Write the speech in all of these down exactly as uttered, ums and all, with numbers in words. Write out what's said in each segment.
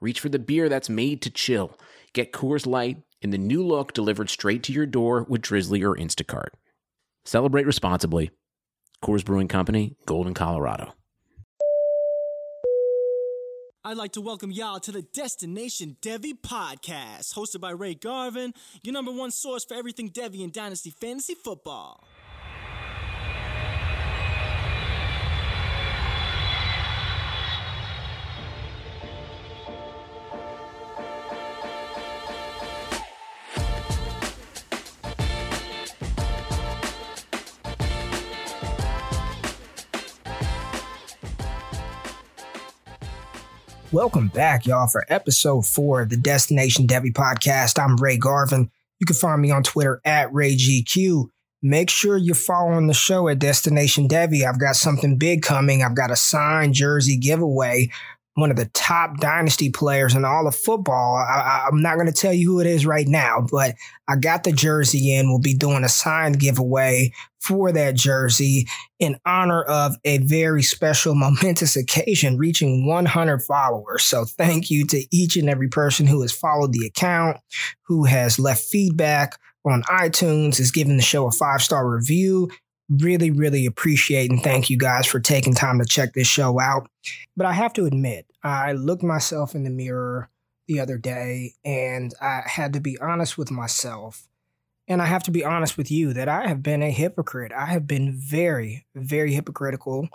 reach for the beer that's made to chill. Get Coors Light in the new look delivered straight to your door with Drizzly or Instacart. Celebrate responsibly. Coors Brewing Company, Golden, Colorado. I'd like to welcome y'all to the Destination Devy podcast, hosted by Ray Garvin, your number one source for everything Devy and Dynasty Fantasy Football. Welcome back, y'all, for episode four of the Destination Devy podcast. I'm Ray Garvin. You can find me on Twitter at Ray G Q. Make sure you're following the show at Destination Devy. I've got something big coming. I've got a signed jersey giveaway. One of the top dynasty players in all of football. I, I, I'm not going to tell you who it is right now, but I got the jersey in. We'll be doing a signed giveaway for that jersey in honor of a very special, momentous occasion, reaching one hundred followers. So thank you to each and every person who has followed the account, who has left feedback on iTunes, has given the show a five-star review. Really, really appreciate and thank you guys for taking time to check this show out. But I have to admit, I looked myself in the mirror the other day and I had to be honest with myself. And I have to be honest with you that I have been a hypocrite. I have been very, very hypocritical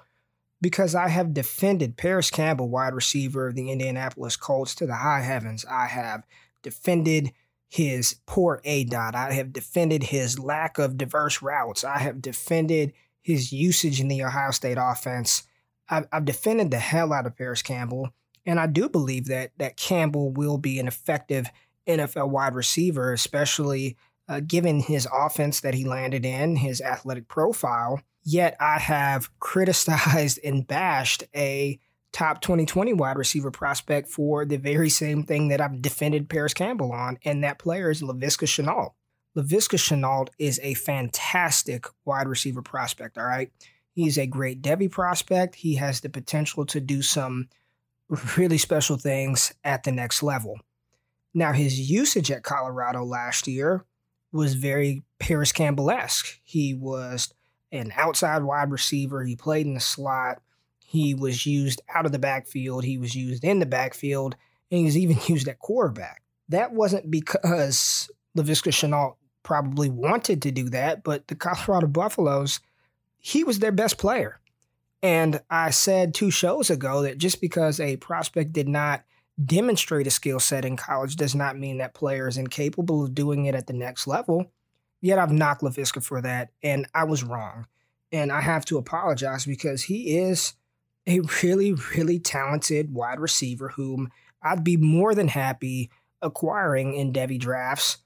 because I have defended Paris Campbell, wide receiver of the Indianapolis Colts, to the high heavens. I have defended his poor A DOT. I have defended his lack of diverse routes. I have defended his usage in the Ohio State offense. I've, I've defended the hell out of Paris Campbell, and I do believe that that Campbell will be an effective N F L wide receiver, especially uh, given his offense that he landed in, his athletic profile. Yet I have criticized and bashed a top twenty twenty wide receiver prospect for the very same thing that I've defended Paris Campbell on, and that player is Laviska Shenault. Laviska Shenault is a fantastic wide receiver prospect, all right? He's a great Devy prospect. He has the potential to do some really special things at the next level. Now, his usage at Colorado last year was very Paris Campbell-esque. He was an outside wide receiver. He played in the slot. He was used out of the backfield. He was used in the backfield. And he was even used at quarterback. That wasn't because Laviska Shenault probably wanted to do that, but the Colorado Buffaloes, he was their best player. And I said two shows ago that just because a prospect did not demonstrate a skill set in college does not mean that player is incapable of doing it at the next level. Yet I've knocked Laviska for that, and I was wrong. And I have to apologize because he is a really, really talented wide receiver whom I'd be more than happy acquiring in Devy drafts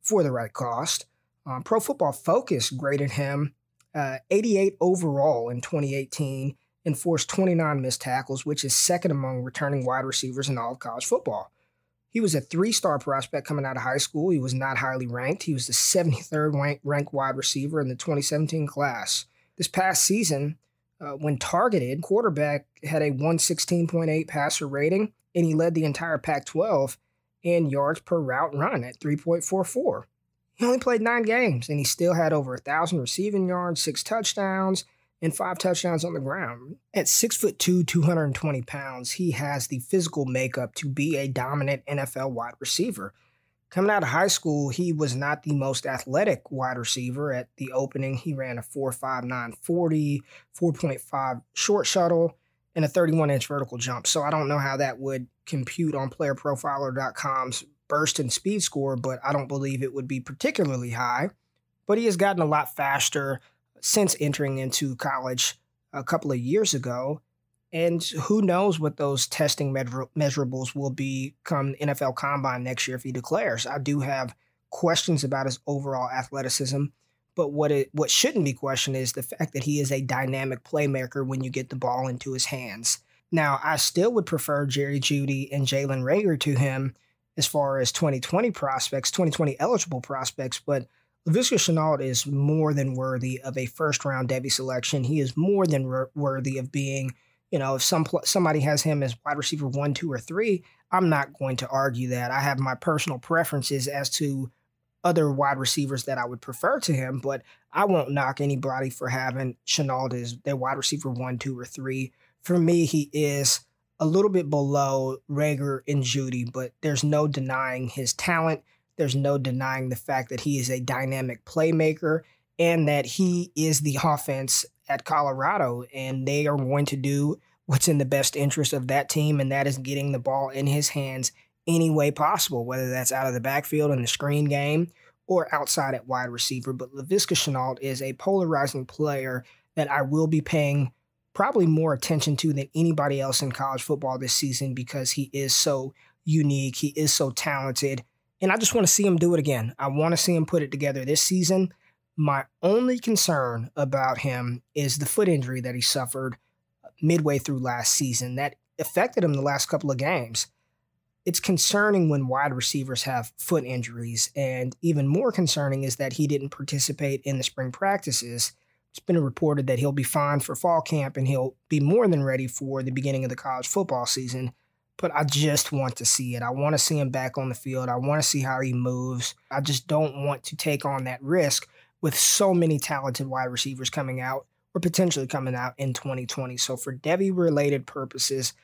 for the right cost. Um, Pro Football Focus graded him uh, eighty-eight overall in twenty eighteen and forced twenty-nine missed tackles, which is second among returning wide receivers in all of college football. He was a three-star prospect coming out of high school. He was not highly ranked. He was the seventy-third ranked wide receiver in the twenty seventeen class. This past season, Uh, when targeted, quarterback had a one sixteen point eight passer rating, and he led the entire Pac twelve in yards per route run at three point four four. He only played nine games, and he still had over one thousand receiving yards, six touchdowns, and five touchdowns on the ground. At six foot two, two hundred twenty pounds, he has the physical makeup to be a dominant N F L wide receiver. Coming out of high school, he was not the most athletic wide receiver. At the opening, he ran a four five nine forty, four point five short shuttle, and a thirty-one inch vertical jump. So I don't know how that would compute on player profiler dot com's burst and speed score, but I don't believe it would be particularly high. But he has gotten a lot faster since entering into college a couple of years ago. And who knows what those testing measur- measurables will be come N F L Combine next year if he declares. I do have questions about his overall athleticism, but what it what shouldn't be questioned is the fact that he is a dynamic playmaker when you get the ball into his hands. Now, I still would prefer Jerry Jeudy and Jalen Reagor to him as far as twenty twenty prospects, twenty twenty eligible prospects, but Laviska Shenault is more than worthy of a first-round Devy selection. He is more than re- worthy of being, you know, if some pl- somebody has him as wide receiver one, two, or three, I'm not going to argue that. I have my personal preferences as to other wide receivers that I would prefer to him, but I won't knock anybody for having Shenault as their wide receiver one, two, or three. For me, he is a little bit below Reagor and Jeudy, but there's no denying his talent. There's no denying the fact that he is a dynamic playmaker and that he is the offense at Colorado, and they are going to do what's in the best interest of that team, and that is getting the ball in his hands any way possible, whether that's out of the backfield in the screen game or outside at wide receiver. But Laviska Shenault is a polarizing player that I will be paying probably more attention to than anybody else in college football this season because he is so unique, he is so talented, and I just want to see him do it again. I want to see him put it together this season. My only concern about him is the foot injury that he suffered midway through last season that affected him the last couple of games. It's concerning when wide receivers have foot injuries, and even more concerning is that he didn't participate in the spring practices. It's been reported that he'll be fine for fall camp and he'll be more than ready for the beginning of the college football season. But I just want to see it. I want to see him back on the field. I want to see how he moves. I just don't want to take on that risk with so many talented wide receivers coming out or potentially coming out in twenty twenty. So for Devy-related purposes,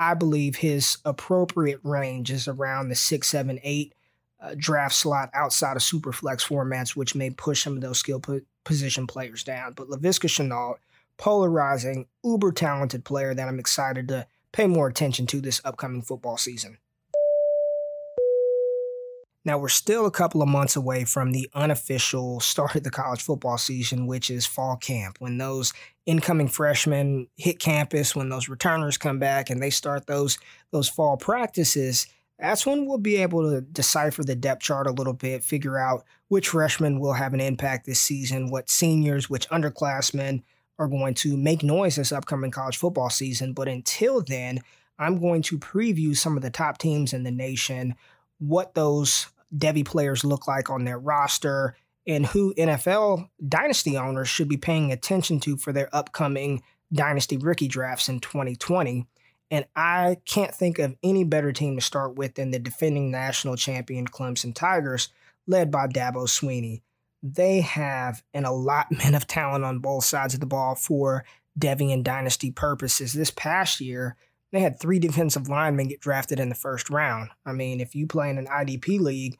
I believe his appropriate range is around the six, seven, eight uh, draft slot outside of super flex formats, which may push some of those skill po- position players down. But Laviska Shenault, polarizing, uber-talented player that I'm excited to pay more attention to this upcoming football season. Now, we're still a couple of months away from the unofficial start of the college football season, which is fall camp, when those incoming freshmen hit campus, when those returners come back and they start those, those fall practices. That's when we'll be able to decipher the depth chart a little bit, figure out which freshmen will have an impact this season, what seniors, which underclassmen are going to make noise this upcoming college football season. But until then, I'm going to preview some of the top teams in the nation, what those Devy players look like on their roster, and who N F L dynasty owners should be paying attention to for their upcoming dynasty rookie drafts in twenty twenty. And I can't think of any better team to start with than the defending national champion Clemson Tigers, led by Dabo Swinney. They have an allotment of talent on both sides of the ball for Devy and dynasty purposes. This past year, they had three defensive linemen get drafted in the first round. I mean, if you play in an I D P league,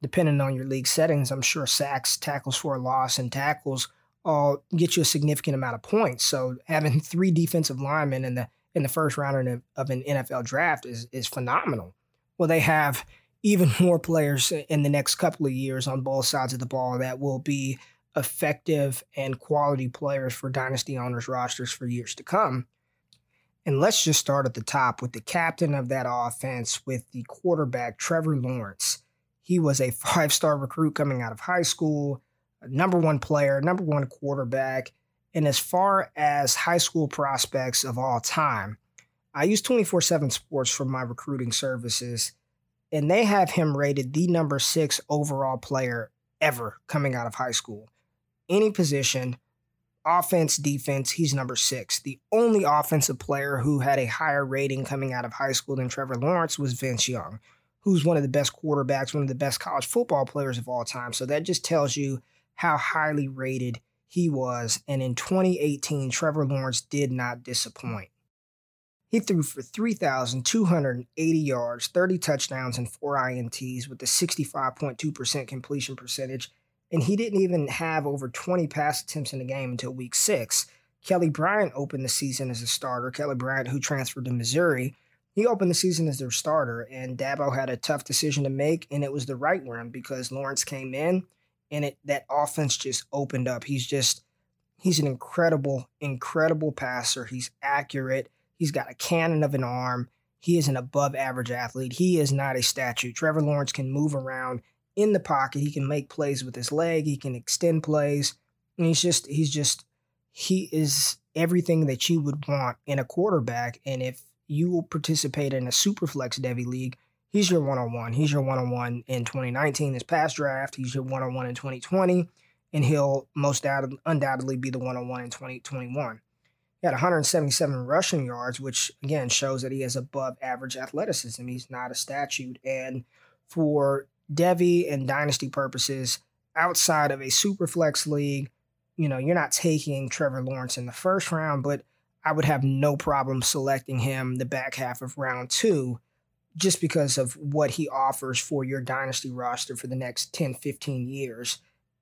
depending on your league settings, I'm sure sacks, tackles for a loss, and tackles all get you a significant amount of points. So having three defensive linemen in the in the first round of an N F L draft is is phenomenal. Well, they have even more players in the next couple of years on both sides of the ball that will be effective and quality players for dynasty owners' rosters for years to come. And let's just start at the top with the captain of that offense, with the quarterback, Trevor Lawrence. He was a five-star recruit coming out of high school, a number one player, number one quarterback. And as far as high school prospects of all time, I use twenty-four seven Sports for my recruiting services, and they have him rated the number six overall player ever coming out of high school. Any position, offense, defense, he's number six. The only offensive player who had a higher rating coming out of high school than Trevor Lawrence was Vince Young, who's one of the best quarterbacks, one of the best college football players of all time. So that just tells you how highly rated he was, and in twenty eighteen, Trevor Lawrence did not disappoint. He threw for three thousand two hundred eighty yards, thirty touchdowns, and four I N Ts with a sixty-five point two percent completion percentage, and he didn't even have over twenty pass attempts in the game until week six. Kelly Bryant opened the season as a starter. Kelly Bryant, who transferred to Missouri, he opened the season as their starter, and Dabo had a tough decision to make, and it was the right one because Lawrence came in, and it, that offense just opened up. He's just, he's an incredible, incredible passer. He's accurate. He's got a cannon of an arm. He is an above-average athlete. He is not a statue. Trevor Lawrence can move around in the pocket. He can make plays with his leg. He can extend plays. And he's just, he's just, he is everything that you would want in a quarterback. And if you will participate in a Superflex Devy League, he's your one-on-one. He's your one-on-one in twenty nineteen, this past draft. He's your one-on-one in twenty twenty. And he'll most undoubtedly be the one-on-one in twenty twenty-one. He had one hundred seventy-seven rushing yards, which, again, shows that he has above-average athleticism. He's not a statue. And for Devy and dynasty purposes, outside of a Superflex league, you know, you're not taking Trevor Lawrence in the first round, but I would have no problem selecting him the back half of round two just because of what he offers for your dynasty roster for the next ten, fifteen years,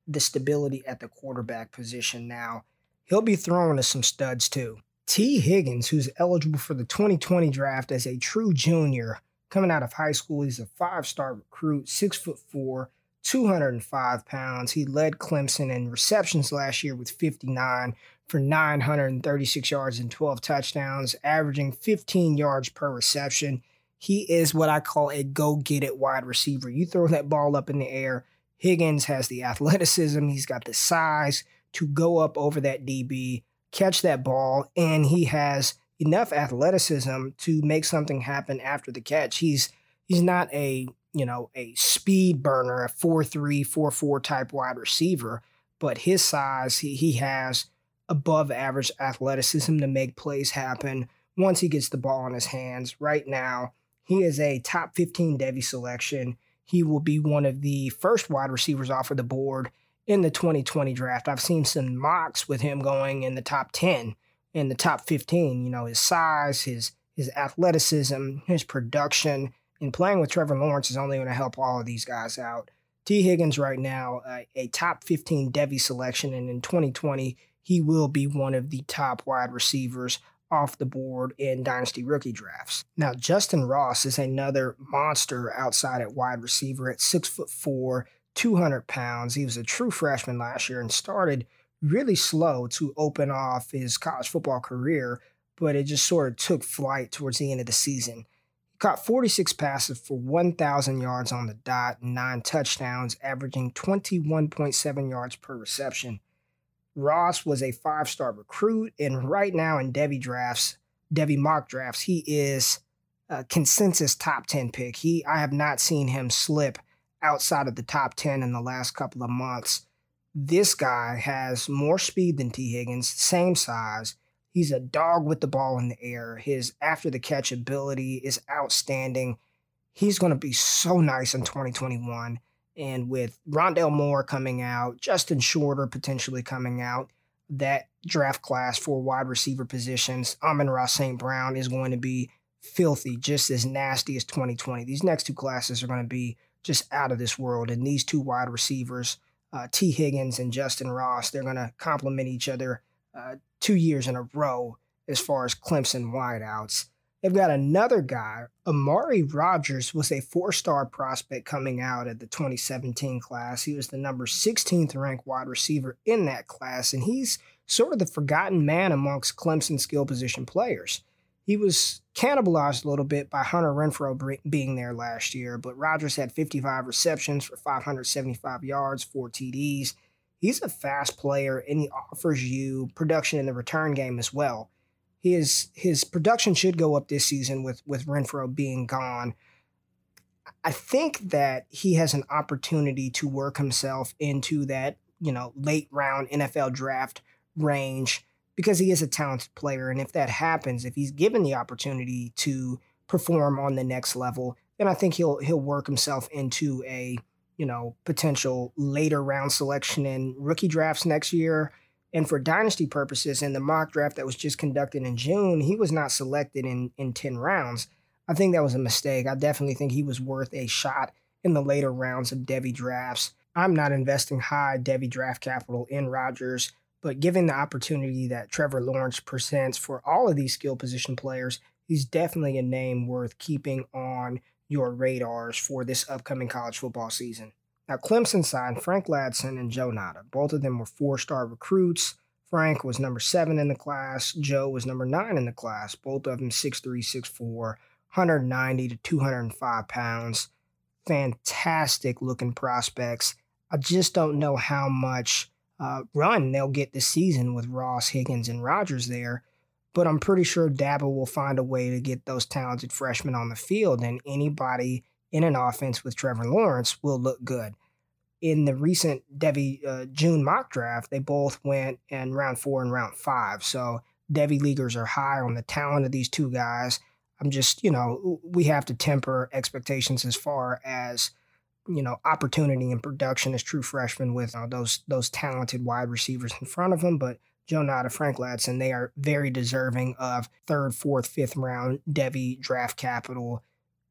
the stability at the quarterback position now. He'll be throwing to some studs too. T. Higgins, who's eligible for the twenty twenty draft as a true junior, coming out of high school, he's a five-star recruit, six foot four, two hundred five pounds. He led Clemson in receptions last year with fifty-nine for nine hundred thirty-six yards and twelve touchdowns, averaging fifteen yards per reception. He is what I call a go-get-it wide receiver. You throw that ball up in the air, Higgins has the athleticism, he's got the size to go up over that D B, catch that ball, and he has enough athleticism to make something happen after the catch. He's he's not a, you know, a speed burner, a four three, four four type wide receiver, but his size, he he has above average athleticism to make plays happen once he gets the ball in his hands. Right now, he is a top fifteen Devy selection. He will be one of the first wide receivers off of the board in the twenty twenty draft. I've seen some mocks with him going in the top ten, in the top fifteen. You know, his size, his his athleticism, his production, and playing with Trevor Lawrence is only going to help all of these guys out. T. Higgins right now, uh, a top fifteen Devy selection, and in twenty twenty, he will be one of the top wide receivers off the board in dynasty rookie drafts. Now, Justin Ross is another monster outside at wide receiver at six foot four, two hundred pounds. He was a true freshman last year and started really slow to open off his college football career, but it just sort of took flight towards the end of the season. He caught forty-six passes for one thousand yards on the dot, nine touchdowns, averaging twenty-one point seven yards per reception. Ross was a five-star recruit, and right now in Devy drafts, Devy mock drafts, he is a consensus top ten pick. He, I have not seen him slip outside of the top ten in the last couple of months. This guy has more speed than T. Higgins, same size. He's a dog with the ball in the air. His after-the-catch ability is outstanding. He's going to be so nice in twenty twenty-one. And with Rondale Moore coming out, Justin Shorter potentially coming out, that draft class for wide receiver positions, Amon-Ra Saint Brown is going to be filthy, just as nasty as twenty twenty. These next two classes are going to be just out of this world. And these two wide receivers, uh, T. Higgins and Justin Ross, they're going to complement each other uh, two years in a row as far as Clemson wideouts. They've got another guy. Amari Rodgers was a four-star prospect coming out at the twenty seventeen class. He was the number sixteenth ranked wide receiver in that class, and he's sort of the forgotten man amongst Clemson skill position players. He was cannibalized a little bit by Hunter Renfrow being there last year, but Rodgers had fifty-five receptions for five hundred seventy-five yards, four T Ds. He's a fast player, and he offers you production in the return game as well. His, his production should go up this season with, with Renfrow being gone. I think that he has an opportunity to work himself into that, you know, late round N F L draft range, because he is a talented player, and if that happens, if he's given the opportunity to perform on the next level, then I think he'll he'll work himself into a, you know, potential later round selection in rookie drafts next year, And for dynasty purposes, in the mock draft that was just conducted in June, he was not selected in, in ten rounds. I think that was a mistake. I definitely think he was worth a shot in the later rounds of Devy drafts. I'm not investing high Devy draft capital in Rodgers, but given the opportunity that Trevor Lawrence presents for all of these skill position players, he's definitely a name worth keeping on your radars for this upcoming college football season. Now, Clemson signed Frank Ladson and Joe Ngata. Both of them were four-star recruits. Frank was number seven in the class. Joe was number nine in the class. Both of them six three, six four, one ninety to two oh five pounds. Fantastic-looking prospects. I just don't know how much uh, run they'll get this season with Ross, Higgins, and Rodgers there, but I'm pretty sure Dabo will find a way to get those talented freshmen on the field, and anybody in an offense with Trevor Lawrence will look good. In the recent Devy uh, June mock draft, they both went in round four and round five. So Devy leaguers are high on the talent of these two guys. I'm just, you know, we have to temper expectations as far as, you know, opportunity and production as true freshmen with you know, those those talented wide receivers in front of them. But Joe Ngata, Frank Ladson, they are very deserving of third, fourth, fifth round Devy draft capital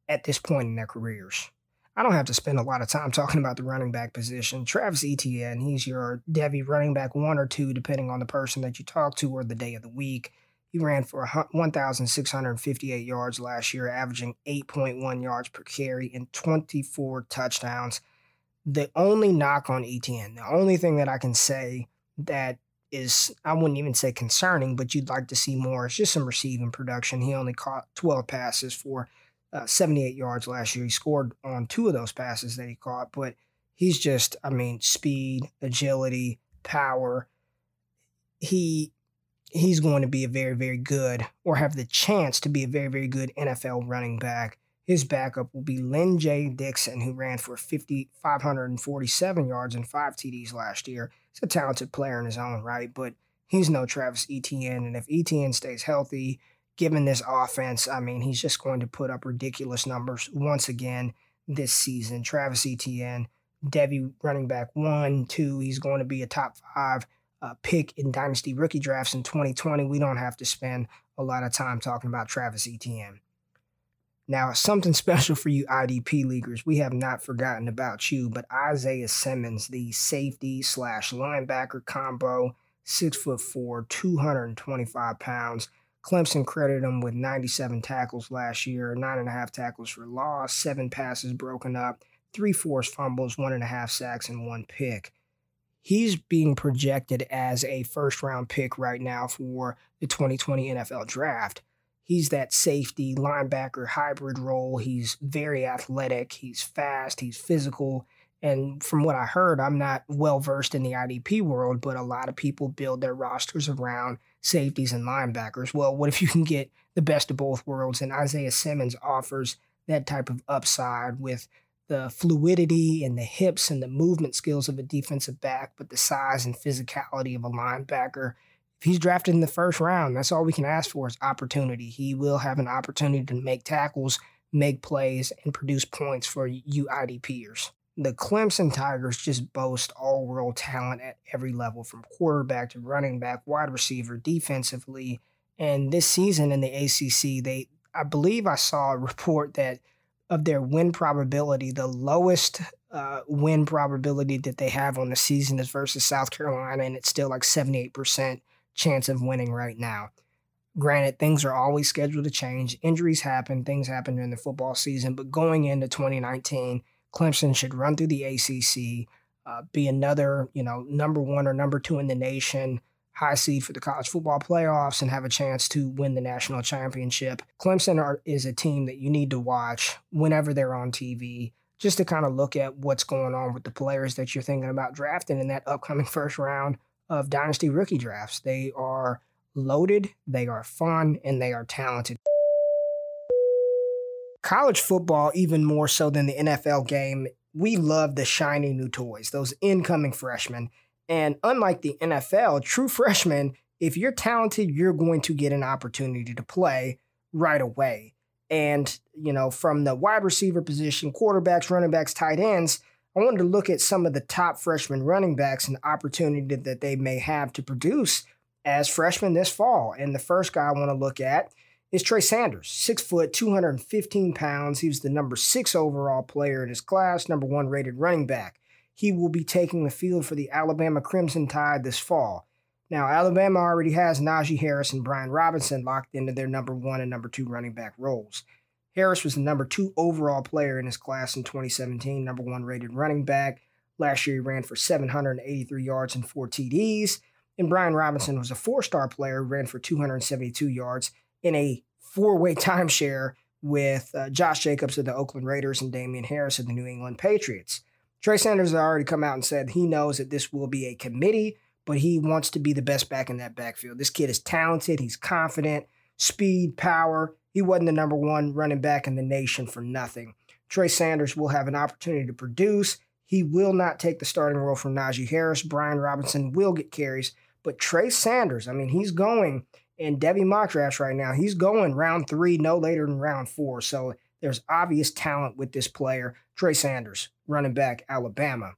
at this point in their careers. I don't have to spend a lot of time talking about the running back position. Travis Etienne, he's your Devy running back one or two, depending on the person that you talk to or the day of the week. He ran for one thousand six hundred fifty-eight yards last year, averaging eight point one yards per carry and twenty-four touchdowns. The only knock on Etienne, the only thing that I can say that is, I wouldn't even say concerning, but you'd like to see more, it's just some receiving production. He only caught twelve passes for Uh, seventy-eight yards last year. He scored on two of those passes that he caught, but he's just, I mean, speed, agility, power. He he's going to be a very, very good, or have the chance to be a very, very good N F L running back. His backup will be Lynn J. Dixon, who ran for five hundred forty-seven yards and five T Ds last year. He's a talented player in his own right, but he's no Travis Etienne, and if Etienne stays healthy, given this offense, I mean, he's just going to put up ridiculous numbers once again this season. Travis Etienne, Devy running back one, two. He's going to be a top five uh, pick in dynasty rookie drafts in twenty twenty. We don't have to spend a lot of time talking about Travis Etienne. Now, something special for you I D P leaguers. We have not forgotten about you, but Isaiah Simmons, the safety slash linebacker combo, six foot four, two hundred twenty-five pounds. Clemson credited him with ninety-seven tackles last year, nine and a half tackles for loss, seven passes broken up, three forced fumbles, one and a half sacks, and one pick. He's being projected as a first-round pick right now for the twenty twenty N F L Draft. He's that safety linebacker hybrid role. He's very athletic. He's fast. He's physical. And from what I heard, I'm not well-versed in the I D P world, but a lot of people build their rosters around safeties and linebackers. Well, what if you can get the best of both worlds? And Isaiah Simmons offers that type of upside with the fluidity and the hips and the movement skills of a defensive back, but the size and physicality of a linebacker. If he's drafted in the first round, that's all we can ask for is opportunity. He will have an opportunity to make tackles, make plays, and produce points for you IDPers. The Clemson Tigers just boast all-world talent at every level, from quarterback to running back, wide receiver, defensively. And this season in the A C C, they I believe I saw a report that of their win probability, the lowest uh, win probability that they have on the season is versus South Carolina, and it's still like seventy-eight percent chance of winning right now. Granted, things are always scheduled to change. Injuries happen. Things happen during the football season. But going into twenty nineteen, Clemson should run through the A C C, uh, be another, you know, number one or number two in the nation, high seed for the college football playoffs, and have a chance to win the national championship. Clemson are, is a team that you need to watch whenever they're on T V, just to kind of look at what's going on with the players that you're thinking about drafting in that upcoming first round of dynasty rookie drafts. They are loaded, they are fun, and they are talented. College football, even more so than the N F L game, we love the shiny new toys, those incoming freshmen. And unlike the N F L, true freshmen, if you're talented, you're going to get an opportunity to play right away. And, you know, from the wide receiver position, quarterbacks, running backs, tight ends, I wanted to look at some of the top freshman running backs and the opportunity that they may have to produce as freshmen this fall. And the first guy I want to look at is Trey Sanders, six foot, two hundred fifteen pounds. He was the number six overall player in his class, number one rated running back. He will be taking the field for the Alabama Crimson Tide this fall. Now, Alabama already has Najee Harris and Brian Robinson locked into their number one and number two running back roles. Harris was the number two overall player in his class in twenty seventeen, number one rated running back. Last year, he ran for seven hundred eighty-three yards and four T Ds. And Brian Robinson was a four-star player, ran for two hundred seventy-two yards in a four-way timeshare with uh, Josh Jacobs of the Oakland Raiders and Damian Harris of the New England Patriots. Trey Sanders has already come out and said he knows that this will be a committee, but he wants to be the best back in that backfield. This kid is talented. He's confident, speed, power. He wasn't the number one running back in the nation for nothing. Trey Sanders will have an opportunity to produce. He will not take the starting role from Najee Harris. Brian Robinson will get carries. But Trey Sanders, I mean, he's going in Devy mock drafts right now. He's going round three, no later than round four. So there's obvious talent with this player, Trey Sanders, running back, Alabama.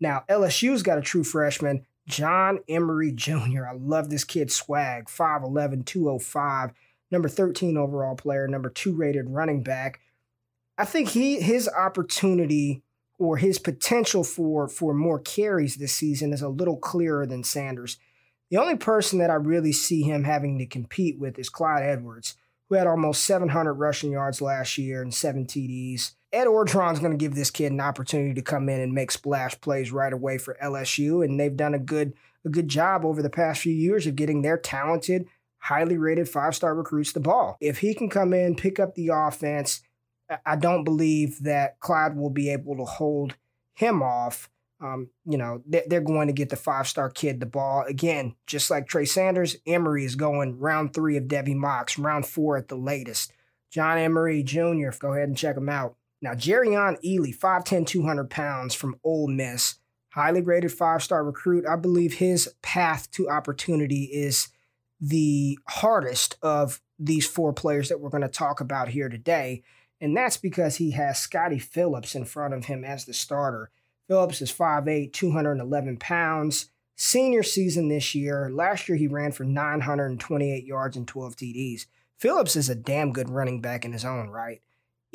Now, L S U's got a true freshman, John Emery Junior I love this kid's swag, five eleven, two oh five, number thirteen overall player, number two rated running back. I think he his opportunity or his potential for, for more carries this season is a little clearer than Sanders. The only person that I really see him having to compete with is Clyde Edwards, who had almost seven hundred rushing yards last year and seven T Ds. Ed Orgeron's going to give this kid an opportunity to come in and make splash plays right away for L S U, and they've done a good, a good job over the past few years of getting their talented, highly rated five-star recruits the ball. If he can come in, pick up the offense, I don't believe that Clyde will be able to hold him off. Um, you know, they're going to get the five-star kid the ball. Again, just like Trey Sanders, Emery is going round three of Devy mocks, round four at the latest. John Emery Junior, go ahead and check him out. Now, Jerrion Ealy, five ten, two hundred pounds from Ole Miss, highly rated five-star recruit. I believe his path to opportunity is the hardest of these four players that we're going to talk about here today, and that's because he has Scotty Phillips in front of him as the starter. Phillips is five eight, two hundred eleven pounds, senior season this year. Last year, he ran for nine hundred twenty-eight yards and twelve T Ds. Phillips is a damn good running back in his own right.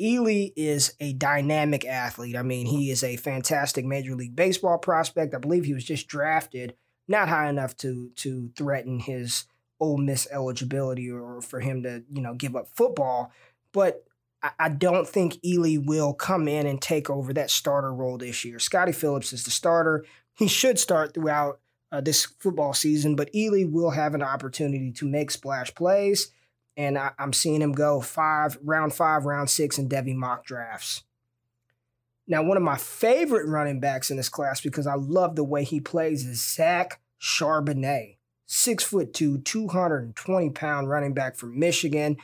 Ealy is a dynamic athlete. I mean, he is a fantastic Major League Baseball prospect. I believe he was just drafted, not high enough to to threaten his Ole Miss eligibility or for him to, you know, give up football. But I, I don't think Ealy will come in and take over that starter role this year. Scotty Phillips is the starter. He should start throughout uh, this football season, but Ealy will have an opportunity to make splash plays. And I, I'm seeing him go five, round five, round six in Devy mock drafts. Now, one of my favorite running backs in this class, because I love the way he plays, is Zach Charbonnet, six foot two, two hundred twenty pound running back from Michigan.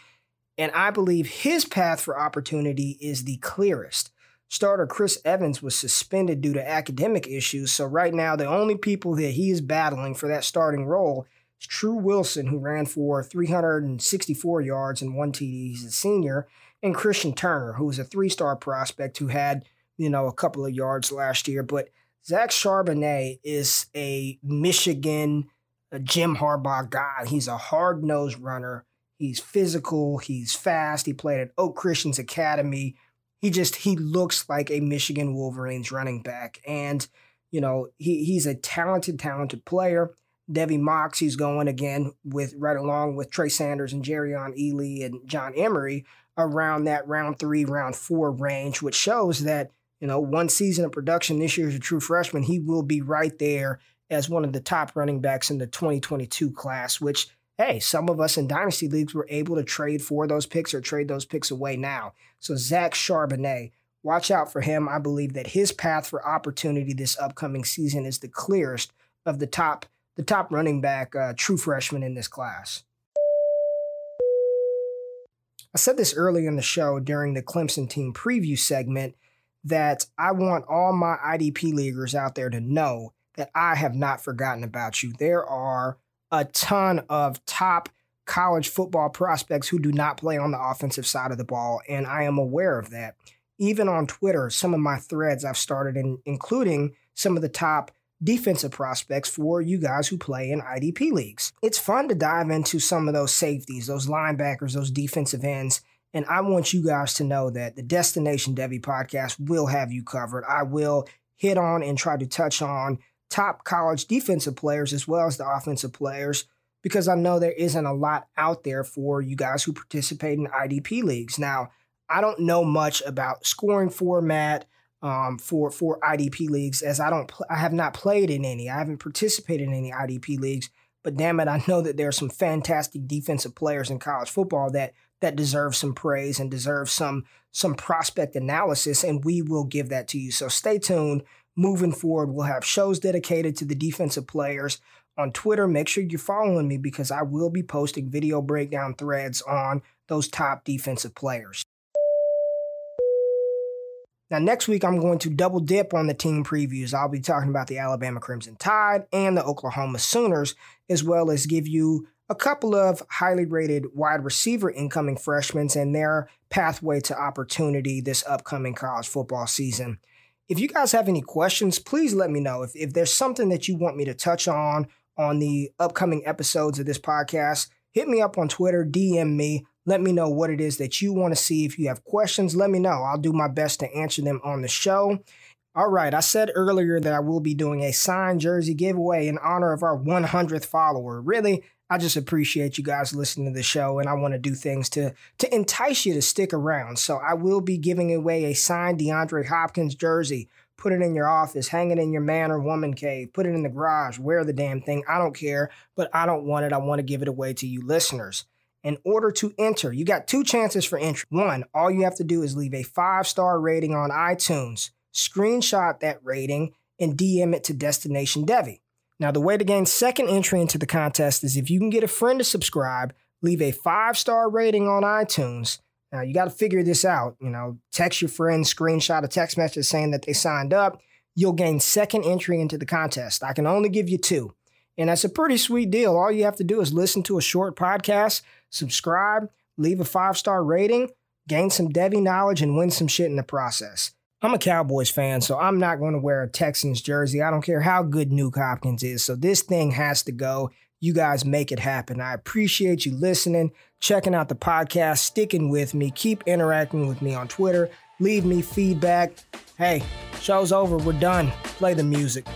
And I believe his path for opportunity is the clearest. Starter Chris Evans was suspended due to academic issues. So right now, the only people that he is battling for that starting role True Wilson, who ran for three hundred sixty-four yards and one T D. He's a senior, and Christian Turner, who was a three-star prospect who had, you know, a couple of yards last year. But Zach Charbonnet is a Michigan a Jim Harbaugh guy. He's a hard-nosed runner. He's physical. He's fast. He played at Oak Christian's Academy. He just, he looks like a Michigan Wolverines running back. And, you know, he he's a talented, talented player. Devy mocks, he's going again with right along with Trey Sanders and Jerrion Ealy and John Emery around that round three, round four range, which shows that, you know, one season of production this year as a true freshman, he will be right there as one of the top running backs in the twenty twenty-two class, which, hey, some of us in Dynasty Leagues were able to trade for those picks or trade those picks away now. So Zach Charbonnet, watch out for him. I believe that his path for opportunity this upcoming season is the clearest of the top the top running back, uh, true freshman in this class. I said this early in the show during the Clemson team preview segment that I want all my I D P leaguers out there to know that I have not forgotten about you. There are a ton of top college football prospects who do not play on the offensive side of the ball, and I am aware of that. even on Twitter, some of my threads I've started in, including some of the top defensive prospects for you guys who play in I D P leagues. It's fun to dive into some of those safeties, those linebackers, those defensive ends. And I want you guys to know that the Destination Devy podcast will have you covered. I will hit on and try to touch on top college defensive players as well as the offensive players, because I know there isn't a lot out there for you guys who participate in I D P leagues. Now, I don't know much about scoring format um, for, for I D P leagues, as I don't pl- I have not played in any. I haven't participated in any I D P leagues. But damn it, I know that there are some fantastic defensive players in college football that that deserve some praise and deserve some, some prospect analysis, and we will give that to you. So stay tuned. Moving forward, we'll have shows dedicated to the defensive players. On Twitter, make sure you're following me, because I will be posting video breakdown threads on those top defensive players. Now, next week, I'm going to double dip on the team previews. I'll be talking about the Alabama Crimson Tide and the Oklahoma Sooners, as well as give you a couple of highly rated wide receiver incoming freshmen and their pathway to opportunity this upcoming college football season. If you guys have any questions, please let me know. If, if there's something that you want me to touch on on the upcoming episodes of this podcast, hit me up on Twitter, D M me, let me know what it is that you want to see. If you have questions, let me know. I'll do my best to answer them on the show. All right, I said earlier that I will be doing a signed jersey giveaway in honor of our one hundredth follower. Really, I just appreciate you guys listening to the show, and I want to do things to, to entice you to stick around. So I will be giving away a signed DeAndre Hopkins jersey. Put it in your office, hang it in your man or woman cave, put it in the garage, wear the damn thing. I don't care, but I don't want it. I want to give it away to you listeners. In order to enter, you got two chances for entry. One, all you have to do is leave a five-star rating on iTunes. Screenshot that rating and D M it to Destination Devy. Now, the way to gain second entry into the contest is if you can get a friend to subscribe, leave a five-star rating on iTunes. Now, you got to figure this out. You know, text your friend, screenshot a text message saying that they signed up. You'll gain second entry into the contest. I can only give you two. And that's a pretty sweet deal. All you have to do is listen to a short podcast, subscribe, leave a five-star rating, gain some Devy knowledge, and win some shit in the process. I'm a Cowboys fan, so I'm not going to wear a Texans jersey. I don't care how good Nuke Hopkins is. So this thing has to go. You guys make it happen. I appreciate you listening, checking out the podcast, sticking with me. Keep interacting with me on Twitter. Leave me feedback. Hey, show's over. We're done. Play the music.